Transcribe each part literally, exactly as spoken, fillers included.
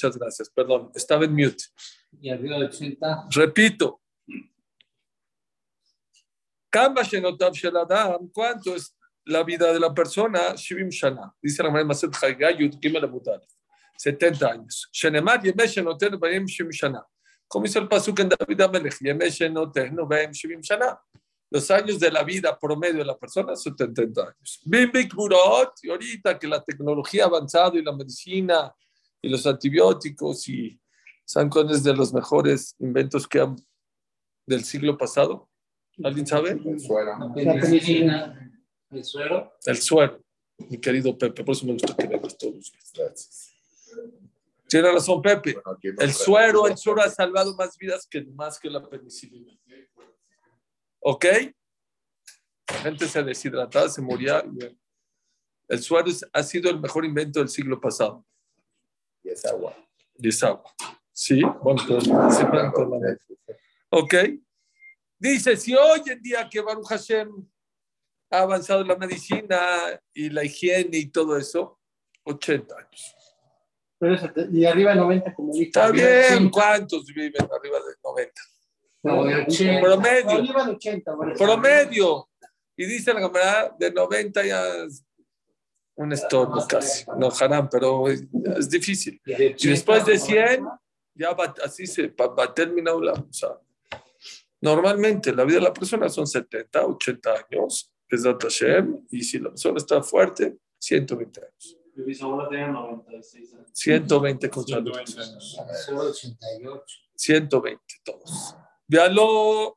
muchas gracias. Perdón, estaba en mute. Y arriba de ochenta. Repito. ¿Cuánto es la vida de la persona? Shivim Shana. Dice la manera de setenta años. Como hizo el pasuk en David Amelech. Los años de la vida promedio de la persona son setenta años. Y ahorita que la tecnología ha avanzado y la medicina y los antibióticos y sancones de los mejores inventos que han del siglo pasado. ¿Alguien sabe? El suero. La penicilina. ¿El suero? El suero, mi querido Pepe. Por eso me gusta que vengas todos. Gracias. Tiene razón, Pepe. Bueno, el creo. suero, el suero ha salvado más vidas que más que la penicilina. ¿Ok? La gente se deshidrataba, se moría. El suero ha sido el mejor invento del siglo pasado. Y es agua. Y es agua. Sí, bueno, pues, se plantó la vez. ¿Ok? Dice, si hoy en día que Baruch Hashem ha avanzado la medicina y la higiene y todo eso, ochenta años. Pero eso, y arriba de noventa, como dice. Está bien, ochenta. ¿Cuántos viven arriba de noventa? No, de ochenta. Promedio. Arriba de ochenta. Bueno, promedio. Y dice la cámara, de noventa ya es un estorbo casi. No, Haram, pero es difícil. Y después de cien, ya va, así se va, va a terminar la... O sea, normalmente la vida de la persona son setenta, ochenta años, es Data Shem, y si la persona está fuerte, ciento veinte años. Mis abuelos tenían noventa y seis años. ciento veinte con ciento veinte años. ciento ochenta y ocho. ciento veinte, todos. Véalo,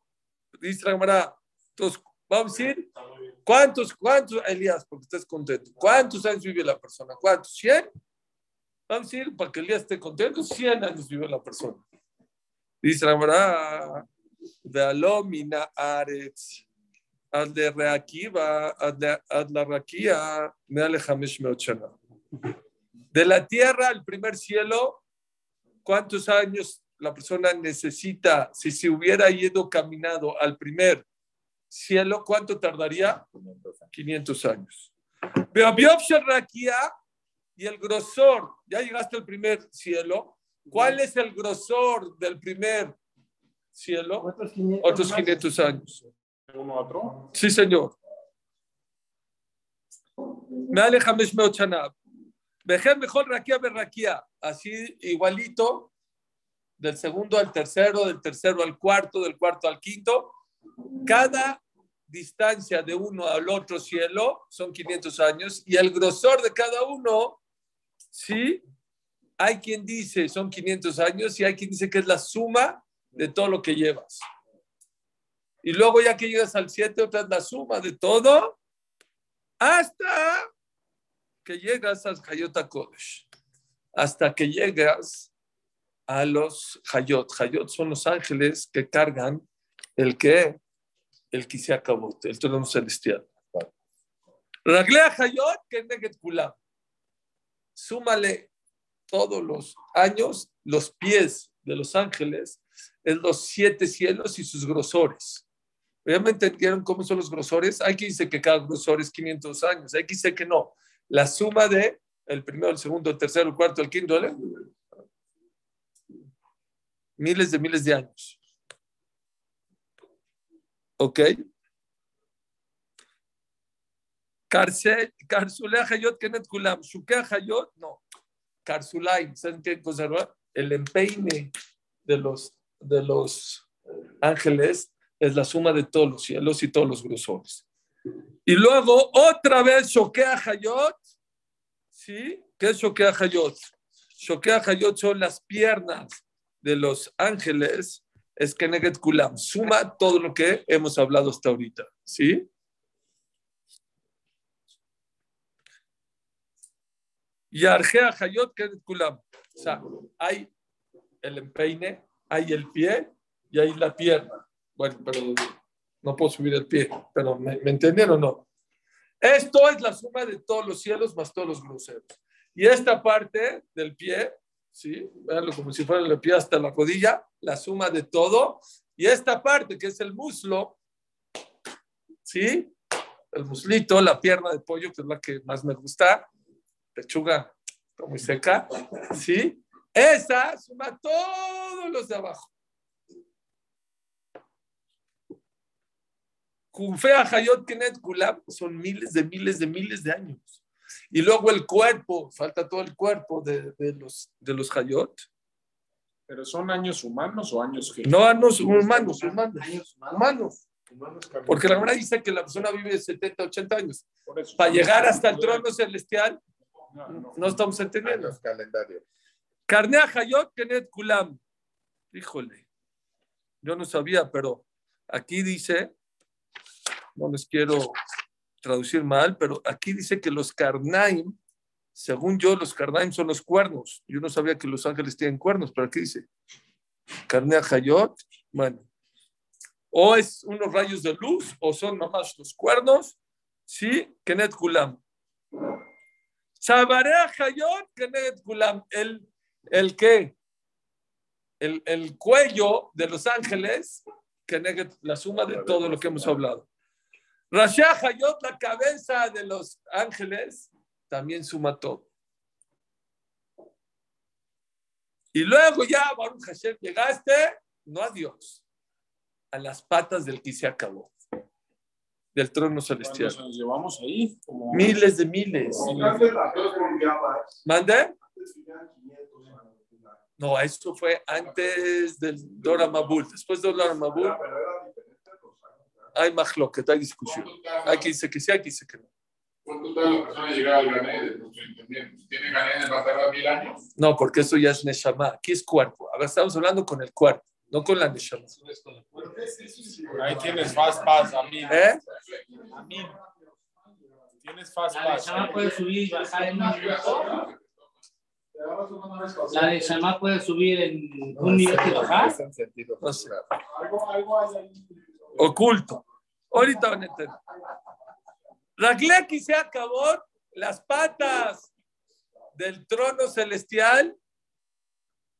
dice la cámara. Entonces, vamos a decir, ¿cuántos, cuántos, Elías, porque estás contento? ¿Cuántos años vive la persona? ¿Cuántos? ¿cien? Vamos a decir, para que Elías esté contento, cien años vive la persona. Dice la cámara. Vealomina Aretz, Adle Reakiva, Adla Raquía, Meale Hamish Meochana. De la tierra al primer cielo, ¿cuántos años la persona necesita? Si se hubiera ido caminado al primer cielo, ¿cuánto tardaría? quinientos años. Beobiopsha Raquía y el grosor, ya llegaste al primer cielo. ¿Cuál es el grosor del primer cielo? Otros quinientos, otros quinientos años. ¿Uno otro? Sí, señor. Me aleja mismo Chanab. Vejer mejor Raquía Berraquía. Así igualito, del segundo al tercero, del tercero al cuarto, del cuarto al quinto. Cada distancia de uno al otro cielo son quinientos años. Y el grosor de cada uno, sí, hay quien dice son quinientos años y hay quien dice que es la suma de todo lo que llevas. Y luego ya que llegas al siete, otra es la suma de todo, hasta que llegas al Hayot Akodesh, hasta que llegas a los Hayot. Hayot son los ángeles que cargan el que, el que se acabó, el trono celestial. Raquía Hayot, que es Neged Kulam. Súmale todos los años, los pies de los ángeles, es los siete cielos y sus grosores. Obviamente entendieron cómo son los grosores. Hay que dice que cada grosor es quinientos años. Hay que dice que no. La suma de el primero, el segundo, el tercero, el cuarto, el quinto, ¿vale? Miles de miles de años. ¿Ok? Carcel, Carsulea Jayot, Kenet Kulam, Shukea Jayot, no. Carsulay, ¿saben qué cosa? El empeine de los de los ángeles es la suma de todos los cielos y todos los grosores. Y luego otra vez Shotea Jayot, ¿sí? ¿Qué es Shotea Jayot? Shotea Jayot son las piernas de los ángeles, es que Neged Kulam, suma todo lo que hemos hablado hasta ahorita, ¿sí? Y Argea Jayot, que Neged Kulam. O sea, hay el empeine, hay el pie y hay la pierna. Bueno, pero no puedo subir el pie, pero ¿me, me entendieron o no? Esto es la suma de todos los cielos más todos los groseros. Y esta parte del pie, ¿sí? Veanlo como si fuera el pie hasta la rodilla, la suma de todo. Y esta parte que es el muslo, ¿sí? El muslito, la pierna de pollo, que es la que más me gusta, pechuga, está muy seca, ¿sí? Esa suma todos los de abajo. Jufea Hayot Kenet Kulab son miles de miles de miles de años. Y luego el cuerpo, falta todo el cuerpo de, de los de los Hayot. ¿Pero son años humanos o años que? No, años humanos, humanos, años humanos. humanos. Porque la Gemara dice que la persona vive setenta, ochenta años. Eso, para llegar hasta el trono celestial, no, no, no estamos entendiendo. Años calendario. Carnea Hayot Kenet Kulam. Híjole, yo no sabía, pero aquí dice, no les quiero traducir mal, pero aquí dice que los Karnaim, según yo, los Karnaim son los cuernos. Yo no sabía que los ángeles tienen cuernos, pero aquí dice Carnea Hayot, bueno, o es unos rayos de luz, o son nomás los cuernos, sí, Kenet Kulam. Sabarea Hayot Kenet Kulam. El, el qué, el, el cuello de los ángeles, Kenet, la suma de todo lo que hemos hablado. Rashi Hayot, la cabeza de los ángeles, también suma todo. Y luego ya, Baruch Hashem, llegaste, no a Dios, a las patas del que se acabó, del trono celestial. ¿Cuántos nos llevamos ahí? Como... Miles de miles. ¿Mande? No, eso fue antes del Dora Mabul. Después del Dora Mabul hay machloket, hay discusión. Aquí dice que sí, aquí dice que no. ¿Cuánto tarda la persona llegar al Ganede? ¿Tiene Ganede para tardar mil años? No, porque eso ya es Neshama. Aquí es cuerpo. Ahora estamos hablando con el cuerpo, no con la Neshama. Ahí tienes fast pass, Amida. ¿Eh? Amida. Tienes fast pass. La Neshama puede subir y bajar en un minuto. La Neshama puede subir en un minuto y bajar. No sé. Algo hay ahí. Oculto. Ahorita van a entender. Raquía que se acabó, las patas del trono celestial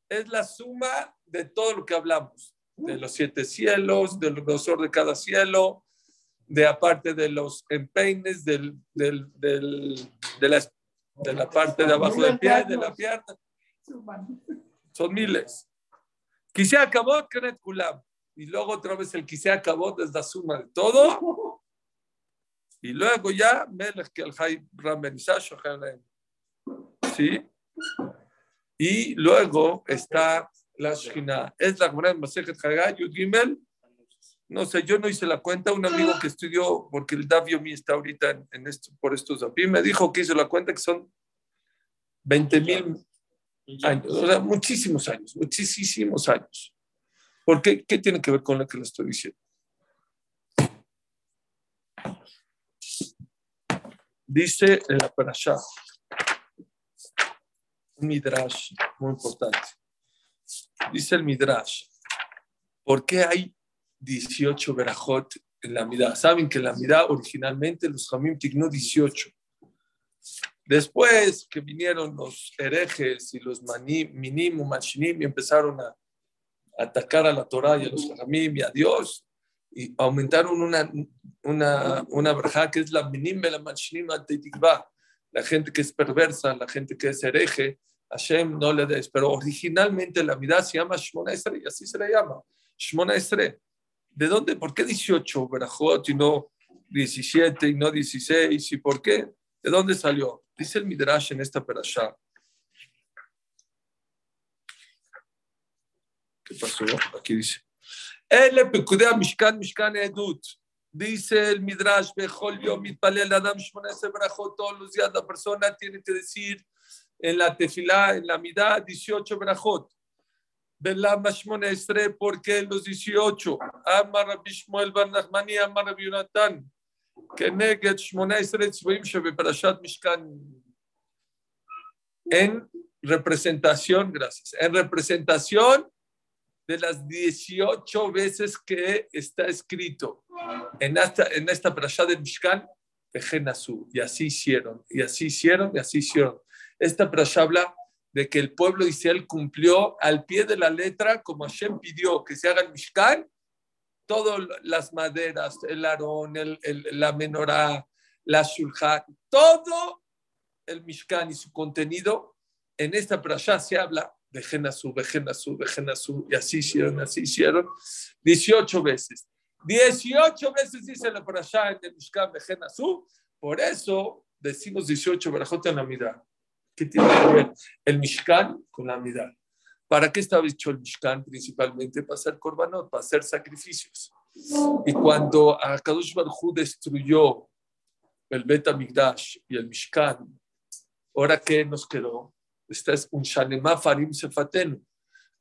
es la suma de todo lo que hablamos, de los siete cielos, del grosor de cada cielo, de aparte de los empeines, del, del, del, de, la, de la parte de abajo del pie, de la pierna. Son miles. Que se acabó, Kenet Kulam. Y luego otra vez el que se acabó desde la suma de todo. Y luego ya, ¿sí? Y luego está la Shina. Es la Gemara de Masejet Haggai, Yud Gimel. No sé, yo no hice la cuenta. Un amigo que estudió, porque el Dav Yomi está ahorita en, en esto, por estos Davi, me dijo que hizo la cuenta que son veinte mil años. O sea, muchísimos años, muchísimos años. ¿Por qué? ¿Qué tiene que ver con lo que le estoy diciendo? Dice en la parashá, un Midrash muy importante. Dice el Midrash, ¿por qué hay dieciocho berajot en la Amida? Saben que en la Amida originalmente los Hamim tignó dieciocho. Después que vinieron los herejes y los maní, minim o machinim y empezaron a atacar a la Torah y a los Hamim y a Dios, y aumentaron una una una verja que es la minim la machinim atetikva, la gente que es perversa, la gente que es hereje, Hashem no le des. Pero originalmente la Amida se llama Shmona Esri, y así se le llama, Shmona Esri. ¿De dónde? ¿Por qué dieciocho berajot y no diecisiete y no dieciséis? ¿Y por qué? ¿De dónde salió? Dice el Midrash en esta perashá. ¿Qué pasó? Aquí dice. El pekudea Mishkan Mishkan edut. Dice el Midrash, Bechol Yom Yitpalel Adam Shmonase Berajot. Todos los días la persona tiene que decir en la tefilá, en la midá, dieciocho berajot. Belama Shmonesre, porque los dieciocho. Amar Rabbi Shmuel bar Nachmani, Amar Rabbi Yonatan. Keneged Shmonesre Tzvoim Shebeperashat Mishkan. En representación, gracias. En representación de las dieciocho veces que está escrito en esta, en esta parashá de Mishkan, de Genazú, y así hicieron, y así hicieron, y así hicieron. Esta parashá habla de que el pueblo de Israel cumplió al pie de la letra, como Hashem pidió que se haga el Mishkan, todas las maderas, el Aarón, el, el, la menorá, la shulchan, todo el Mishkan y su contenido. En esta parashá se habla de Genazú, de Genazú, de Genazú, y así hicieron, así hicieron, dieciocho veces. dieciocho veces dice la parashá en el Mishkan de Genazú, por eso decimos dieciocho barajot en la Amida. ¿Qué tiene que ver el Mishkan con la Amida? ¿Para qué estaba hecho el Mishkan? Principalmente para hacer korbanot, para hacer sacrificios. Y cuando a Kadosh Baruj Hu destruyó el Beit Hamikdash y el Mishkan, ¿ahora qué nos quedó? Esta es un Shanemá Farim Sefatenu.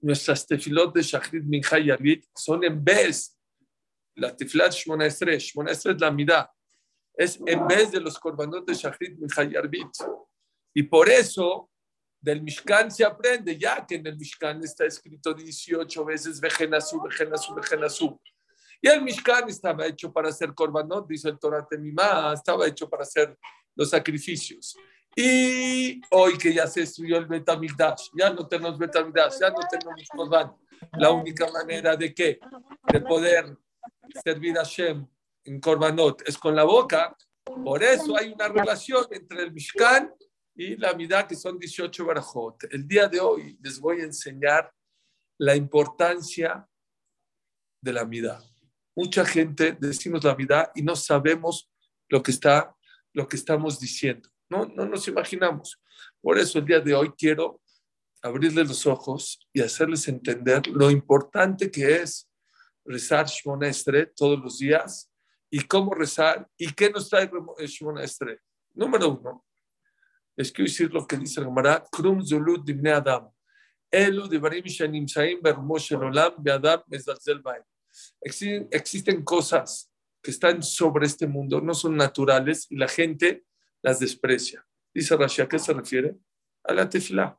Nuestras tefilot de Shachrit, Mincha y Arvit son en vez, la tefilat Shmona Esri, Shmona Esri es la Amida, es en vez de los korbanot de Shachrit, Mincha y Arvit. Y por eso del Mishkan se aprende, ya que en el Mishkan está escrito dieciocho veces Vejenazú, Vejenazú, Vejenazú. Y el Mishkan estaba hecho para hacer korbanot, dice el Torah Temimá, estaba hecho para hacer los sacrificios. Y hoy que ya se estudió el Beit Hamikdash, ya no tenemos Beit Hamikdash, ya no tenemos korban. La única manera de que, de poder servir a Hashem en korbanot es con la boca. Por eso hay una relación entre el Mishkan y la Amida, que son dieciocho barajot. El día de hoy les voy a enseñar la importancia de la Amida. Mucha gente decimos la Amida y no sabemos lo que está, lo que estamos diciendo. No, no nos imaginamos. Por eso el día de hoy quiero abrirles los ojos y hacerles entender lo importante que es rezar Shmona Esrei todos los días y cómo rezar y qué nos trae Shmona Esrei. Número uno, es que decir lo que dice el Gemara, Krum Zulud Dibne Adam, Elu Divarim Shanim Saim Bermo Shelolam Beadam Mezalzel Baim. Existen cosas que están sobre este mundo, no son naturales y la gente las desprecia. Dice Rashi, ¿a qué se refiere? A la tefilá.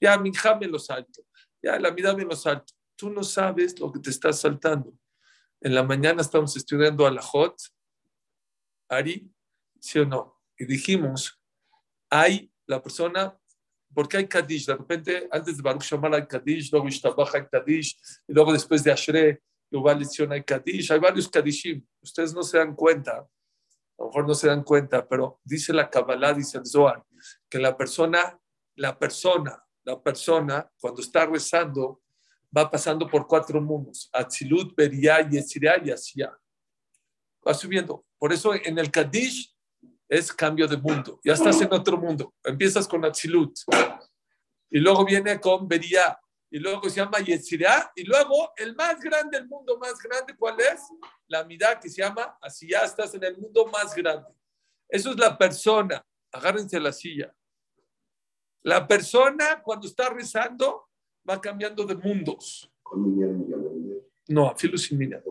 Ya, Minja me lo salto. Ya, la Amida me lo salto. Tú no sabes lo que te estás saltando. En la mañana estamos estudiando alajot, Ari, ¿sí o no? Y dijimos, hay la persona, porque hay Kaddish, de repente, antes de Baruch Hashem hay Kaddish, luego Ishtabach hay Kaddish, y luego después de Ashre, luego lección hay Kaddish, hay varios Kaddishim. Ustedes no se dan cuenta, a lo mejor no se dan cuenta, pero dice la Kabbalah, dice el Zohar, que la persona, la persona, la persona, cuando está rezando, va pasando por cuatro mundos, Atsilut, Beria, Yetzirah y Asiyah. Va subiendo. Por eso en el Kaddish es cambio de mundo. Ya estás en otro mundo. Empiezas con Atsilut. Y luego viene con Beria. Y luego se llama Yetzirah. Y luego el más grande, el mundo más grande, ¿cuál es? La Amida, que se llama Asiyah. Estás en el mundo más grande. Eso es la persona. Agárrense la silla. La persona cuando está rezando va cambiando de mundos. Con Minyan, no, a filo sin Minyan.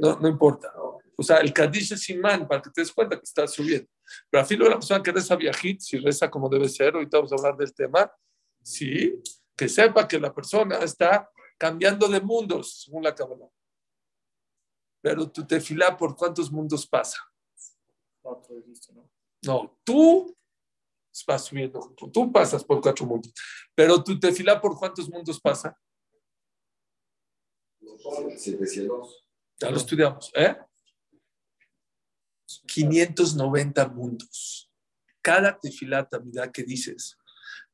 No, no importa. O sea, el Kaddish es imán, para que te des cuenta que está subiendo. Pero a filo de la persona que reza viajit, si reza como debe ser, ahorita vamos a hablar del tema, sí, que sepa que la persona está cambiando de mundos, según la Kabbalah. Pero tu tefilá, ¿por cuántos mundos pasa? No, tú vas subiendo, tú pasas por cuatro mundos, pero tu tefilá por cuántos mundos pasa? setecientos. Ya lo estudiamos, ¿eh? quinientos noventa mundos. Cada tefilá, Amida, que dices,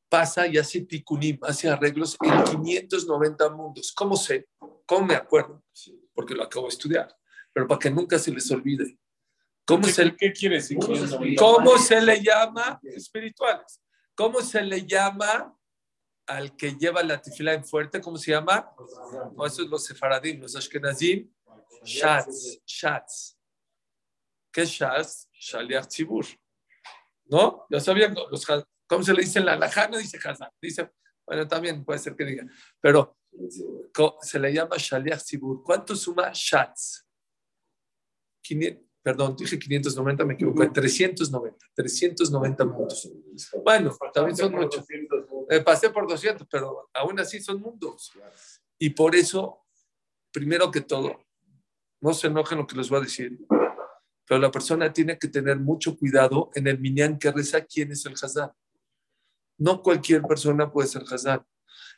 pasa y hace tikunim, hace arreglos en quinientos noventa mundos. ¿Cómo sé? ¿Cómo me acuerdo? Porque lo acabo de estudiar, pero para que nunca se les olvide. ¿Cómo ¿Qué, se, ¿qué quiere decir? ¿Cómo se le llama espirituales? ¿Cómo se le llama al que lleva la tefilá en fuerte? ¿Cómo se llama? No, eso es los sefaradim, los ashkenazim. Shatz, Shatz. ¿Qué es Shatz? Shaliach Tzibur. ¿No? Ya sabían. Los, ¿Cómo se le dice en la halajá? No dice Hazar. Dice, bueno, también puede ser que digan. Pero se le llama Shaliach Tzibur. ¿Cuánto suma Shatz? quinientos. Perdón, dije quinientos noventa, me equivoco, trescientos noventa, trescientos noventa mundos. Bueno, también son muchos. Eh, pasé por doscientos, pero aún así son mundos. Y por eso, primero que todo, no se enojen lo que les voy a decir, pero la persona tiene que tener mucho cuidado en el minyan que reza quién es el Hazar. No cualquier persona puede ser Hazar.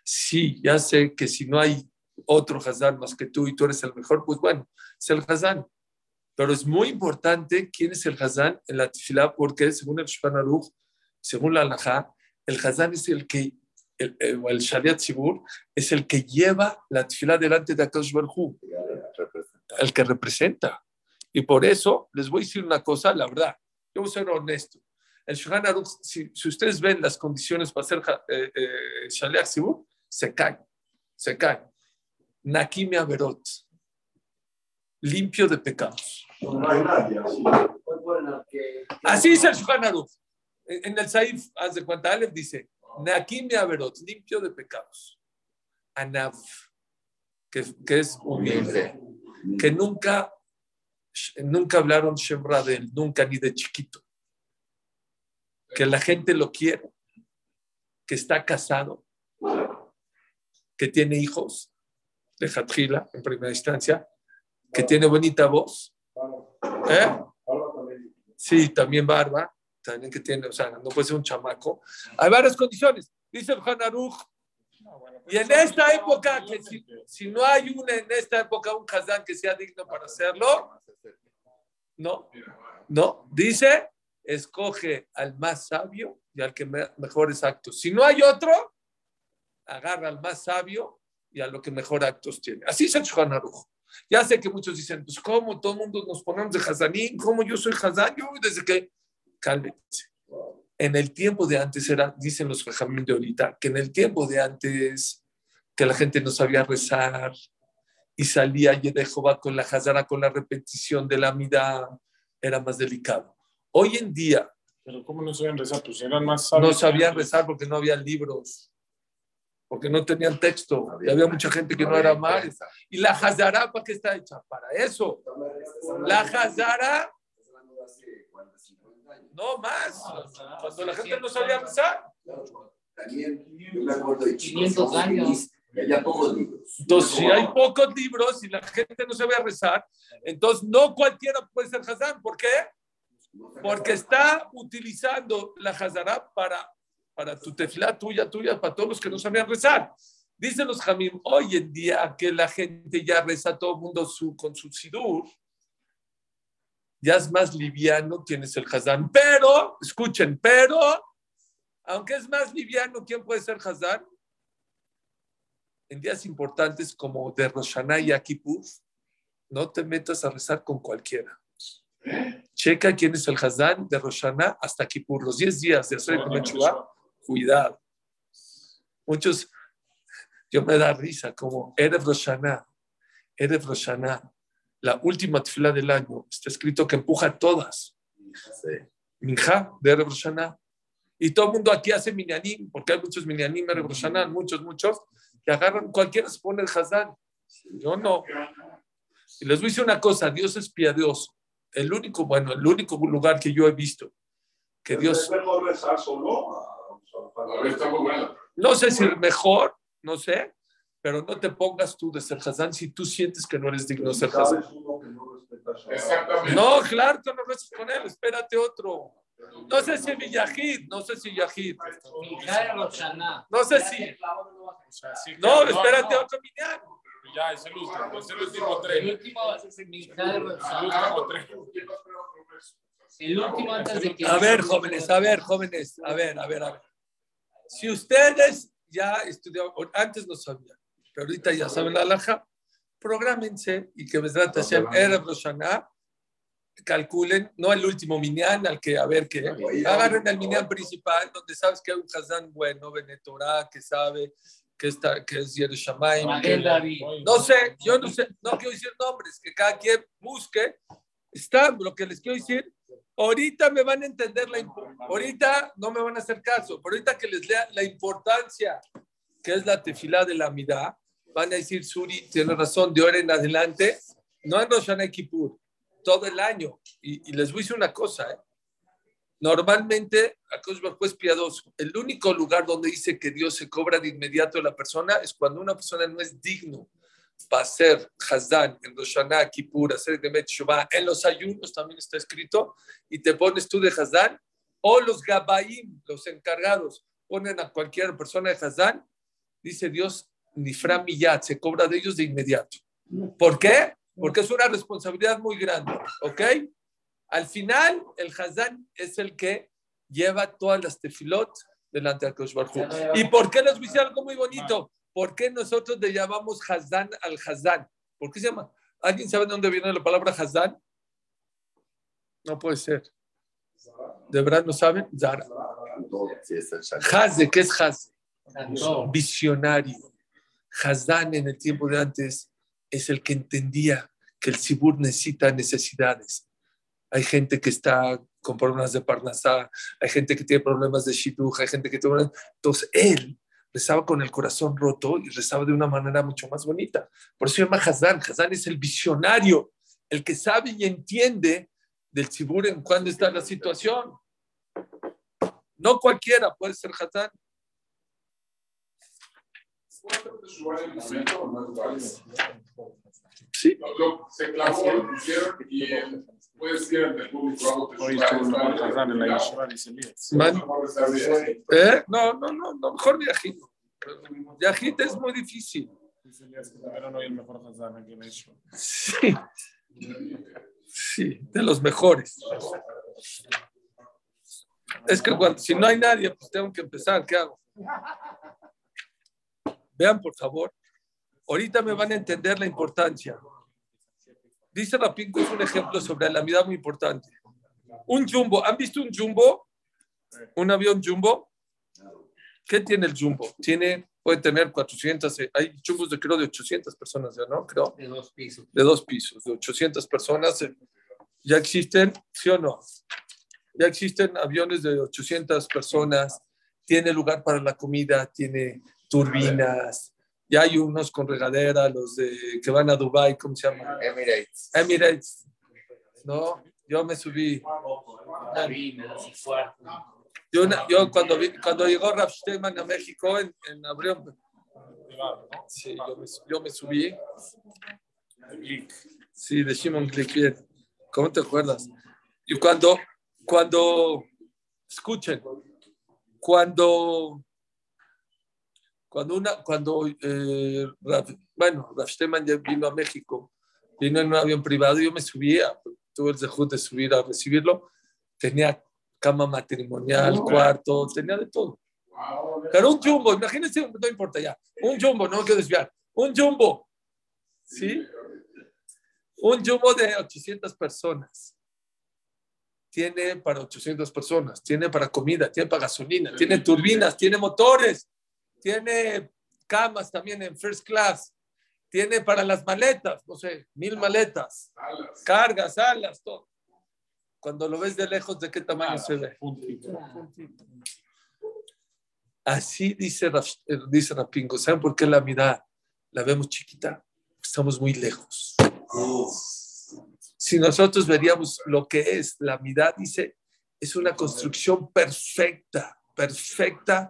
Sí, ya sé que si no hay otro Hazar más que tú y tú eres el mejor, pues bueno, es el Hazar. Pero es muy importante quién es el Jazán en la tefilá, porque según el Shulchan Aruch, según la halajá, el Jazán es el que el, el, el Shaliach Tzibur es el que lleva la tefilá delante de Akadosh Baruj Hu, el que representa. Y por eso les voy a decir una cosa, la verdad, yo voy a ser honesto. El Shulchan Aruch, si, si ustedes ven las condiciones para hacer eh, eh, Shaliach Tzibur, se caen, se caen. Nakim Averot, limpio de pecados. Así es el Shulchan Aruch. En el Saif, haz de cuenta, Aleph dice, Nakim Averot, limpio de pecados. Anav, que, que es humilde, que nunca, nunca hablaron Shemra de él, nunca, ni de chiquito. Que la gente lo quiere, que está casado, que tiene hijos, de Jatjila, en primera instancia, que tiene bonita voz. ¿Eh? Sí, también barba, también que tiene, o sea, no puede ser un chamaco. Hay varias condiciones, dice el Shulchan Aruch. Y en esta época, que si, si no hay una, en esta época, un Jazán que sea digno para hacerlo, no, no, dice, escoge al más sabio y al que mejores actos. Si no hay otro, agarra al más sabio y a lo que mejor actos tiene. Así es el Shulchan Aruch. Ya sé que muchos dicen, pues cómo todo el mundo nos ponemos de Hazanín, cómo yo soy Hazán, yo desde que... Cálmense. En el tiempo de antes era, dicen los Jajamín de ahorita, que en el tiempo de antes que la gente no sabía rezar y salía y de Jehová con la Hazara, con la repetición de la Amida, era más delicado. Hoy en día... ¿Pero cómo no sabían rezar? Pues eran más sabios. No sabían rezar porque no había libros, porque no tenían texto, no había, y había mucha gente que no, no era más. ¿Y la Hazara para qué está hecha? Para eso. La Hazara, no más, cuando la gente no sabía rezar. También, yo me acuerdo de quinientos años, y había pocos libros. Entonces, si hay pocos libros y la gente no sabía rezar, entonces no cualquiera puede ser Hazán. ¿Por qué? Porque está utilizando la Hazara para... para tu tefilá tuya, tuya, para todos los que no sabían rezar. Dicen los Hamim, hoy en día que la gente ya reza todo el mundo su, con su sidur, ya es más liviano, tienes el Hazán. Pero, escuchen, pero, aunque es más liviano, ¿quién puede ser Hazán? En días importantes como de Roshaná y Kippur, no te metas a rezar con cualquiera. Checa quién es el Hazán de Roshaná hasta Kippur, los diez días de hacer con Mechubá. Cuidado. Muchos, yo me da risa, como Erev Roshaná, Erev Roshaná, la última tefila del año, está escrito que empuja todas. Mincha de Erev Roshaná. Y todo el mundo aquí hace Minyanim, porque hay muchos Minyanim, Erev Roshaná, muchos, muchos, que agarran, cualquiera se pone el Hazán. Yo no. Y les voy a decir una cosa, Dios es piadoso. El único, bueno, el único lugar que yo he visto que Dios... No sé si mejor, no sé, pero no te pongas tú de ser Hazán si tú sientes que no eres digno de ser Hazán. No, claro que no rezas con él, espérate otro. No sé si Villajid, no sé si Yajid. No sé si... No, espérate otro Minyan. Ya, es el último, es el último tren. El último va a ser el último tren. El último antes de que... A ver, jóvenes, a ver, jóvenes, a ver, a ver, a ver. Si ustedes ya estudiaron, antes no sabían, pero ahorita ya saben la halajá, prográmense y que me trate Hashem Erev Roshaná, calculen, no el último minyan, al que, a ver qué, agarren el minyan principal, donde sabes que hay un Hazán bueno, Benetorá, que sabe... que está, que es Yerushamayim, no sé, yo no sé, no quiero decir nombres, que cada quien busque, está, lo que les quiero decir, ahorita me van a entender, la ahorita no me van a hacer caso, pero ahorita que les lea la importancia que es la tefilá de la Amidá, van a decir, Suri, tiene razón, de ahora en adelante, no en Rosh Hashanah y Kippur, todo el año, y, y les voy a decir una cosa, ¿eh? Normalmente, Akadosh Baruj Hu es piadoso. El único lugar donde dice que Dios se cobra de inmediato de la persona es cuando una persona no es digno para ser Hazán en Rosh Hashanah, Kippur, hacer de Metshuvá. En los ayunos también está escrito. Y te pones tú de Hazán. O los Gabaim, los encargados, ponen a cualquier persona de Hazán. Dice Dios, Nifra Miyad, se cobra de ellos de inmediato. ¿Por qué? Porque es una responsabilidad muy grande. ¿Ok? Al final, el Hazán es el que lleva todas las tefilot delante de Kadosh Baruj Hu. ¿Y por qué los viste algo muy bonito? ¿Por qué nosotros le llamamos Jazán al Jazán? ¿Por qué se llama? ¿Alguien sabe de dónde viene la palabra Jazán? No puede ser. ¿De verdad no saben? Zara. Hazde, ¿qué es Hazde? Visionario. Jazán en el tiempo de antes es el que entendía que el Sibur necesita necesidades. Hay gente que está con problemas de Parnasá, hay gente que tiene problemas de Shiduj, hay gente que tiene problemas. Entonces él rezaba con el corazón roto y rezaba de una manera mucho más bonita. Por eso se llama Hazán. Hazán es el visionario, el que sabe y entiende del Sibur en cuándo está la situación. No cualquiera puede ser Hazán. Sí. Se clavó, hicieron y él puede ser en el público. ¿Eh? No, no, no, no, mejor Yajit. Yajit es muy difícil. Sí, sí, de los mejores. Es que cuando, si no hay nadie, pues tengo que empezar. ¿Qué hago? Vean, por favor, ahorita me van a entender la importancia. Dice Raquía es un ejemplo sobre la Amida muy importante. Un jumbo, ¿han visto un jumbo? ¿Un avión jumbo? ¿Qué tiene el jumbo? Tiene, puede tener cuatrocientos, hay jumbos de creo de ochocientas personas, ¿no? Creo. De dos pisos. De dos pisos, de ochocientas personas. Ya existen, ¿sí o no? Ya existen aviones de ochocientas personas, tiene lugar para la comida, tiene turbinas, ya hay unos con regadera, los de, que van a Dubái, ¿cómo se llama? Emirates. Emirates, ¿no? Yo me subí. Yo, una, yo cuando, vi, cuando llegó Rav Steinman a México, en, en abril, sí, yo me, yo me subí. Sí, de Shimon Glick, ¿cómo te acuerdas? Y cuando, cuando, escuchen, cuando... Cuando, una, cuando eh, Raf, bueno, Rav Steinman ya vino a México, vino en un avión privado, yo me subía, tuve el zehut de subir a recibirlo, tenía cama matrimonial, wow, cuarto, tenía de todo. Wow, pero un jumbo, imagínense, no importa ya, un jumbo, no hay que desviar, un jumbo, ¿sí? Un jumbo de ochocientas personas. Tiene para ochocientas personas, tiene para comida, tiene para gasolina, tiene turbinas, tiene motores. Tiene camas también en first class. Tiene para las maletas, no sé, mil maletas. Alas. Cargas, alas, todo. Cuando lo ves de lejos, ¿de qué tamaño alas se ve? Puntito. Puntito. Así dice, dice Rapingo. ¿Saben por qué la mirada la vemos chiquita? Estamos muy lejos. Oh. Si nosotros veríamos lo que es, la mirada dice, es una construcción perfecta, perfecta,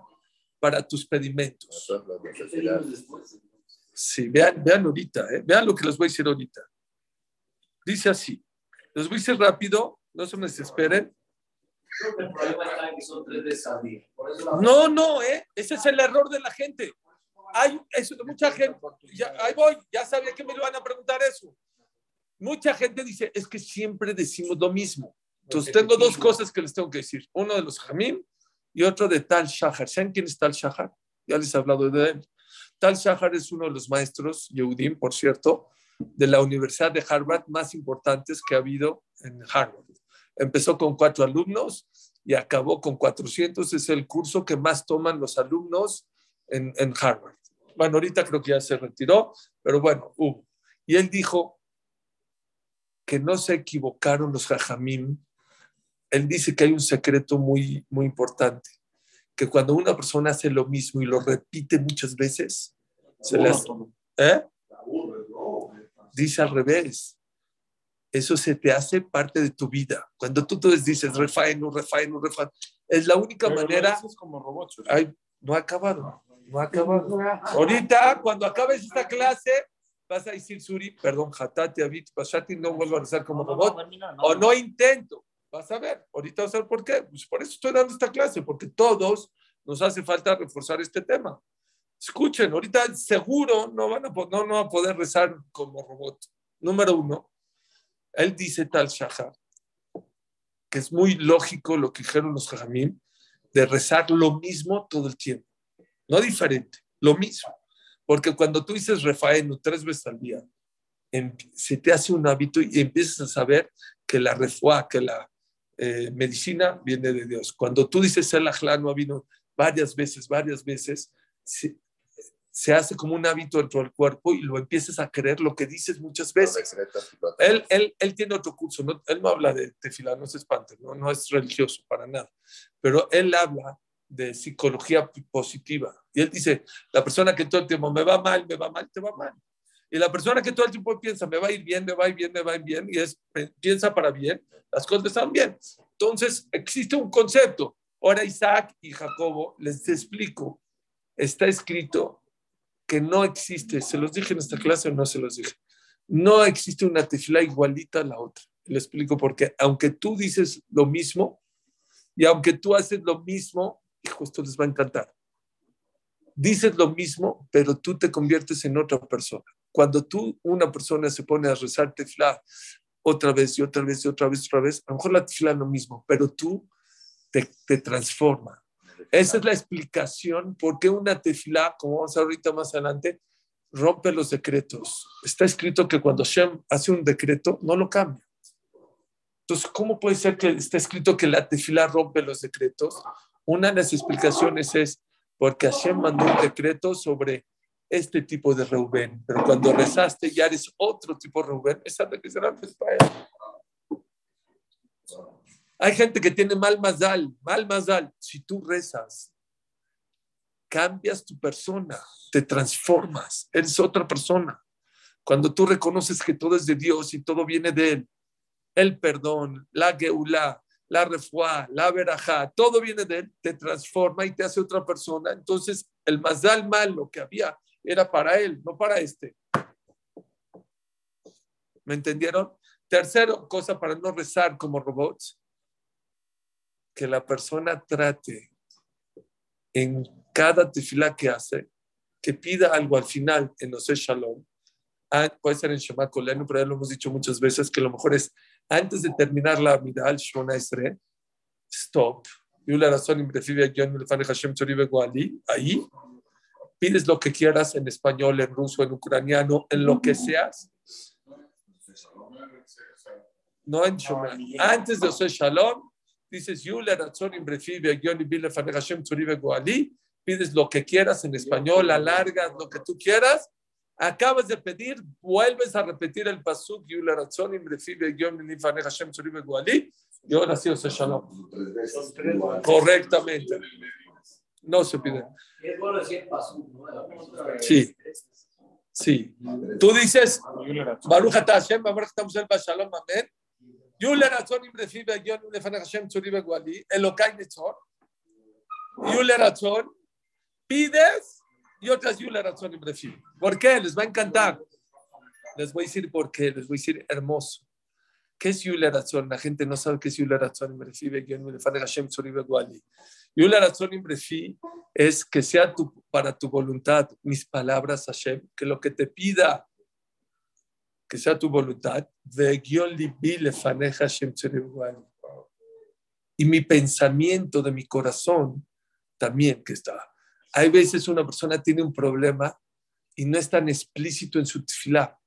para tus pedimentos. Sí, vean, vean ahorita, eh, vean lo que les voy a decir ahorita. Dice así, les voy a decir rápido, no se me desesperen. No, no, eh, ese es el error de la gente. Hay eso, mucha gente, ya, ahí voy, ya sabía que me iban a preguntar eso. Mucha gente dice, es que siempre decimos lo mismo. Entonces tengo dos cosas que les tengo que decir. Uno de los Hamim, y otro de Tal Shahar. ¿Saben quién es Tal Shahar? Ya les he hablado de él. Tal Shahar es uno de los maestros, Yehudim, por cierto, de la Universidad de Harvard más importantes que ha habido en Harvard. Empezó con cuatro alumnos y acabó con cuatrocientos. Es el curso que más toman los alumnos en, en Harvard. Bueno, ahorita creo que ya se retiró, pero bueno, hubo. Y él dijo que no se equivocaron los Jajamim. Él dice que hay un secreto muy, muy importante, que cuando una persona hace lo mismo y lo repite muchas veces, se le hace, ¿eh? Dice al revés. Eso se te hace parte de tu vida. Cuando tú te dices, refaeno, refaeno, refaeno, es la única pero manera... Como robots, ¿sí? Ay, no ha acabado, no ha acabado. Ahorita, cuando acabes esta clase... vas a decir, Suri, perdón, Hatati, Abit, Pashati, no vuelvo a rezar como no, robot, no, no, no, o no intento. Vas a ver, ahorita vas a ver por qué. Pues por eso estoy dando esta clase, porque todos nos hace falta reforzar este tema. Escuchen, ahorita seguro no van a, no, no van a poder rezar como robot. Número uno, él dice Tal Shahar, que es muy lógico lo que dijeron los Jajamim, de rezar lo mismo todo el tiempo. No diferente, lo mismo. Porque cuando tú dices refaenu tres veces al día, se te hace un hábito y empiezas a saber que la refuá, que la eh, medicina viene de Dios. Cuando tú dices el ajlano vino varias veces, varias veces, se, se hace como un hábito dentro del cuerpo y lo empiezas a creer lo que dices muchas veces. No, él, él, él tiene otro curso, no, él no habla de tefilá, no se espante, no, no es religioso para nada, pero él habla de psicología positiva. Y él dice, la persona que todo el tiempo me va mal, me va mal, te va mal. Y la persona que todo el tiempo piensa, me va a ir bien, me va a ir bien, me va a ir bien, y es, piensa para bien, las cosas están bien. Entonces, existe un concepto. Ahora Isaac y Jacobo, les explico, está escrito que no existe, se los dije en esta clase o no se los dije, no existe una tefilá igualita a la otra. Les explico por qué. Aunque tú dices lo mismo, y aunque tú haces lo mismo, hijo, esto les va a encantar. Dices lo mismo, pero tú te conviertes en otra persona. Cuando tú, una persona, se pone a rezar tefilá otra vez y otra vez y otra vez y otra vez, a lo mejor la tefilá es lo mismo, pero tú te, te transforma. Esa es la explicación por qué una tefilá, como vamos a ver ahorita más adelante, rompe los decretos. Está escrito que cuando Hashem hace un decreto, no lo cambia. Entonces, ¿cómo puede ser que está escrito que la tefilá rompe los decretos? Una de las explicaciones es porque Hashem mandó un decreto sobre este tipo de Reubén, pero cuando rezaste ya eres otro tipo de Reubén, esa es la que será para él. Hay gente que tiene mal mazal, mal mazal. Si tú rezas, cambias tu persona, te transformas, eres otra persona. Cuando tú reconoces que todo es de Dios y todo viene de Él, el perdón, la geulá, la refuá, la verajá, todo viene de Él, te transforma y te hace otra persona. Entonces, el mazal malo que había era para él, no para este. ¿Me entendieron? Tercero, cosa para no rezar como robots, que la persona trate en cada tefilá que hace, que pida algo al final en Oseh Shalom, puede ser en Shema Kolenu, pero ya lo hemos dicho muchas veces, que lo mejor es, antes de terminar la Amida, el Shmona Esri, stop. Ahí pides lo que quieras en español, en ruso, en ucraniano, en lo que seas. No en Shomar. Antes de Oseh Shalom, dices, pides lo que quieras en español, alargas lo que tú quieras. Acabas de pedir, vuelves a repetir el pasuk, y ahora sí Oseh Shalom. Correctamente. No se pide. Sí. Sí. Tú dices, Baruch Hashem, Baruch Hashem, Shalom, amén. Yuler Atzon Imrefiba, Yon, Lefan Hashem, Tzuribe Guali, Elokai Netzor, Yuler Atzon, pides, y otras Yuler Atzon Imrefiba. ¿Por qué? Les va a encantar. Les voy a decir por qué, les voy a decir hermoso. ¿Qué es Yuler Atzon? La gente no sabe qué es Yuler Atzon Imrefiba, Yon, Lefan Hashem, Tzuribe Guali. Yuler Atzon Imrefiba es que sea tu, para tu voluntad, mis palabras, Hashem, que lo que te pida, que sea tu voluntad, y mi pensamiento de mi corazón también que está. Hay veces una persona tiene un problema y no es tan explícito en su tefilá.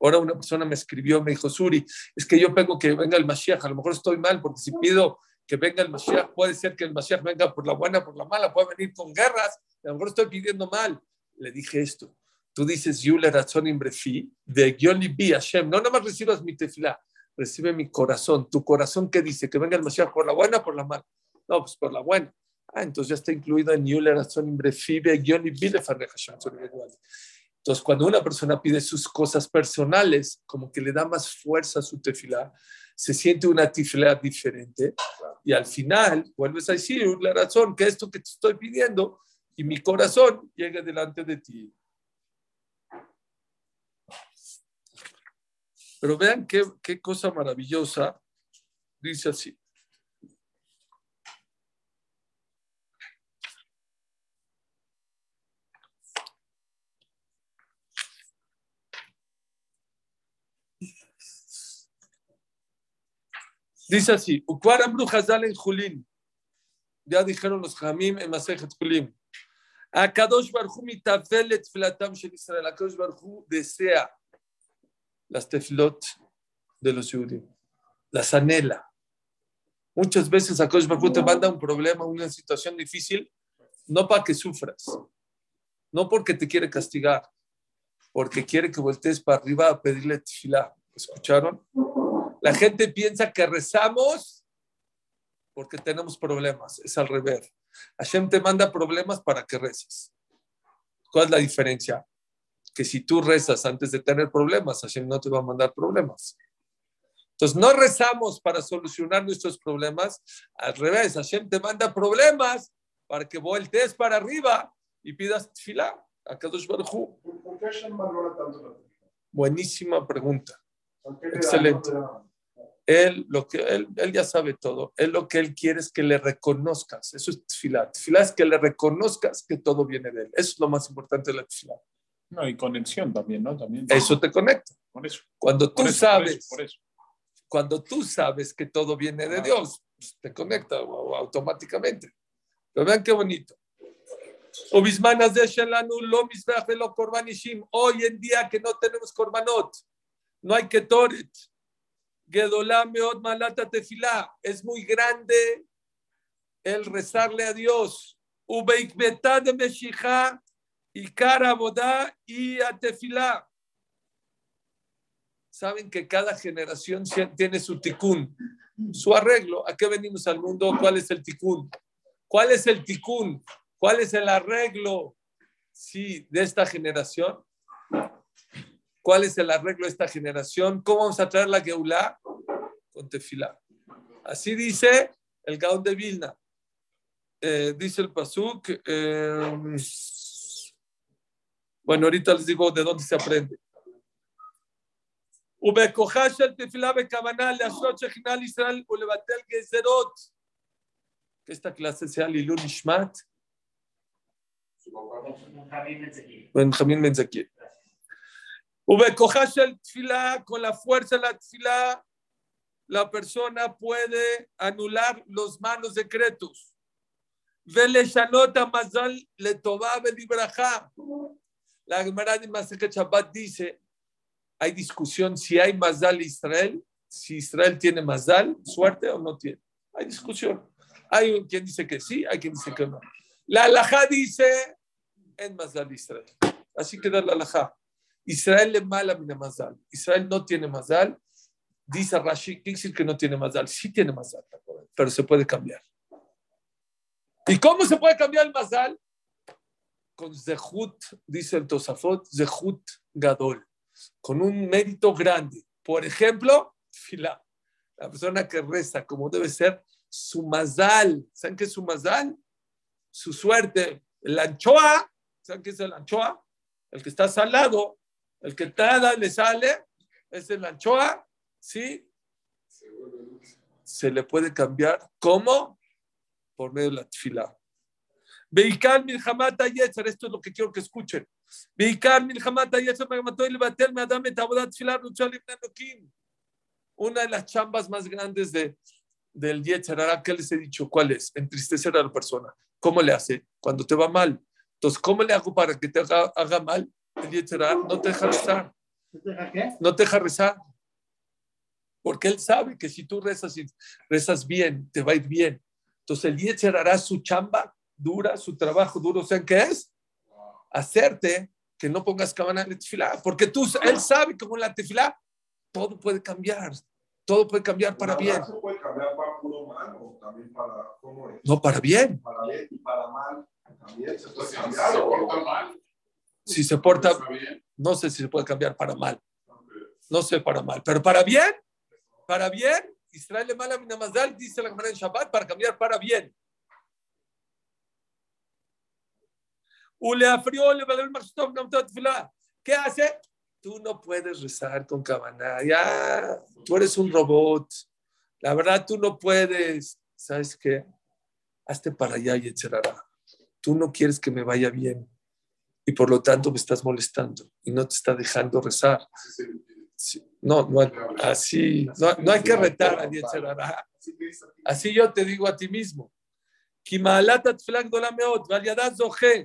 Ahora una persona me escribió, me dijo, Suri, es que yo tengo que venga el Mashiach, a lo mejor estoy mal porque si pido que venga el Mashiach, puede ser que el Mashiach venga por la buena, por la mala, puede venir con guerras, a lo mejor estoy pidiendo mal. Le dije esto. Tú dices, Yuler Atzon Imrefi, de Gyolibi Hashem. No, nada más recibas mi tefilá, recibe mi corazón. ¿Tu corazón qué dice? ¿Que venga el Mashiach por la buena o por la mala? No, pues por la buena. Ah, entonces ya está incluido en Yuler Atzon Imrefi, de Gyolibi Lefan Hashem. Entonces, cuando una persona pide sus cosas personales, como que le da más fuerza a su tefilá, se siente una tefilá diferente. Y al final, vuelves a decir, Yuler Atzon, que esto que te estoy pidiendo y mi corazón llega delante de ti. Pero vean qué, qué cosa maravillosa, dice así. Dice así, Ucuaram Brujazal en Julín, Ya dijeron los Hamim en Masejet Kulim. Akadosh Baruj Hu mitafel teflatam shel Israel. Akadosh Baruj Hu desea las tefilot de los judíos. Las anhela. Muchas veces Akadosh Baruj Hu te manda un problema, una situación difícil, no para que sufras, no porque te quiere castigar, porque quiere que voltees para arriba a pedirle tefilá. ¿Escucharon? La gente piensa que rezamos porque tenemos problemas. Es al revés. Hashem te manda problemas para que reces. ¿Cuál es la diferencia? Que si tú rezas antes de tener problemas, Hashem no te va a mandar problemas. Entonces no rezamos para solucionar nuestros problemas. Al revés, Hashem te manda problemas para que voltees para arriba y pidas tefilá a Kadosh Baruj Hu. ¿Por qué Hashem valora tanto la tefilá? Buenísima pregunta. Excelente. Él, lo que, él, él ya sabe todo. Él lo que él quiere es que le reconozcas. Eso es tefilá. Tefilá es que le reconozcas que todo viene de él. Eso es lo más importante de la tefilá. No, y conexión también, ¿no? También. Eso te conecta. Por eso. Cuando tú por eso, sabes, por eso, por eso. Cuando tú sabes que todo viene de ah. Dios, pues te conecta automáticamente. Pero vean qué bonito. Hoy en día que no tenemos korbanot, no hay ketoret. Es muy grande el rezarle a Dios. Saben que cada generación tiene su tikkun, su arreglo. ¿A qué venimos al mundo? ¿Cuál es el tikkun? ¿Cuál es el tikkun? ¿Cuál es el arreglo sí, de esta generación? ¿Cuál es el arreglo de esta generación? ¿Cómo vamos a traer la Geulá? Con tefilá. Así dice el Gaón de Vilna. Eh, dice el pasuk. Eh, bueno, ahorita les digo de dónde se aprende. Ubekochá shel tefilá bekavanah leashrot shechina l'Israel ulevatel gezerot. Que esta clase sea Lilun Ishmat. Benjamín Menzakiel. Con la fuerza de la tefilá, la persona puede anular los malos decretos. La Gemara de Masechet Shabbat dice, hay discusión si hay mazal Israel, si Israel tiene mazal, suerte o no tiene. Hay discusión. Hay quien dice que sí, hay quien dice que no. La halajá dice, en mazal Israel. Así queda la halajá. Israel le mala mina mazal. Israel no tiene mazal. Dice Rashi, ¿qué decir que no tiene mazal? Sí tiene mazal, pero se puede cambiar. ¿Y cómo se puede cambiar el mazal? Con zehut, dice el Tosafot, zehut gadol. Con un mérito grande. Por ejemplo, filá. La persona que reza como debe ser, su mazal. ¿Saben qué es su mazal? Su suerte. El anchoa. ¿Saben qué es el anchoa? El que está salado. El que nada le sale es el anchoa, ¿sí? Se le puede cambiar. ¿Cómo? Por medio de la tefilá. Beikar milhamat hayetzer. Esto es lo que quiero que escuchen. Beikar milhamat hayetzer. Una de las chambas más grandes de, del yetzer hará, ¿qué les he dicho? ¿Cuál es? Entristecer a la persona. ¿Cómo le hace? Cuando te va mal. Entonces, ¿cómo le hago para que te haga, haga mal? El yetzer hará no te deja rezar. No te deja rezar. Porque él sabe que si tú rezas y rezas bien, te va a ir bien. Entonces el yetzer hará su chamba dura, su trabajo duro. ¿Saben qué es? Hacerte que no pongas cabana en la tefilá. Porque tú, él sabe que con la tefilá todo puede cambiar. Todo puede cambiar para bien. ¿Eso puede cambiar para puro mal o también para cómo es? No, para bien. Para bien y para mal también se puede cambiar o para mal. Si se porta, no sé si se puede cambiar para mal. No sé para mal, pero para bien, para bien, Israel le mala mina mazal, dice la Gemara en Shabbat, para cambiar para bien. ¿Qué hace? Tú no puedes rezar con kavaná. Ya, tú eres un robot. La verdad, tú no puedes. ¿Sabes qué? Hazte para allá y etcétera. Tú no quieres que me vaya bien. Y por lo tanto me estás molestando y no te está dejando rezar. Sí, no, no, así, no, no hay que retar a Yetzer Hará. Así yo te digo a ti mismo. כי מעלת התפילה גדולה מאוד, ועל ידה זוכה.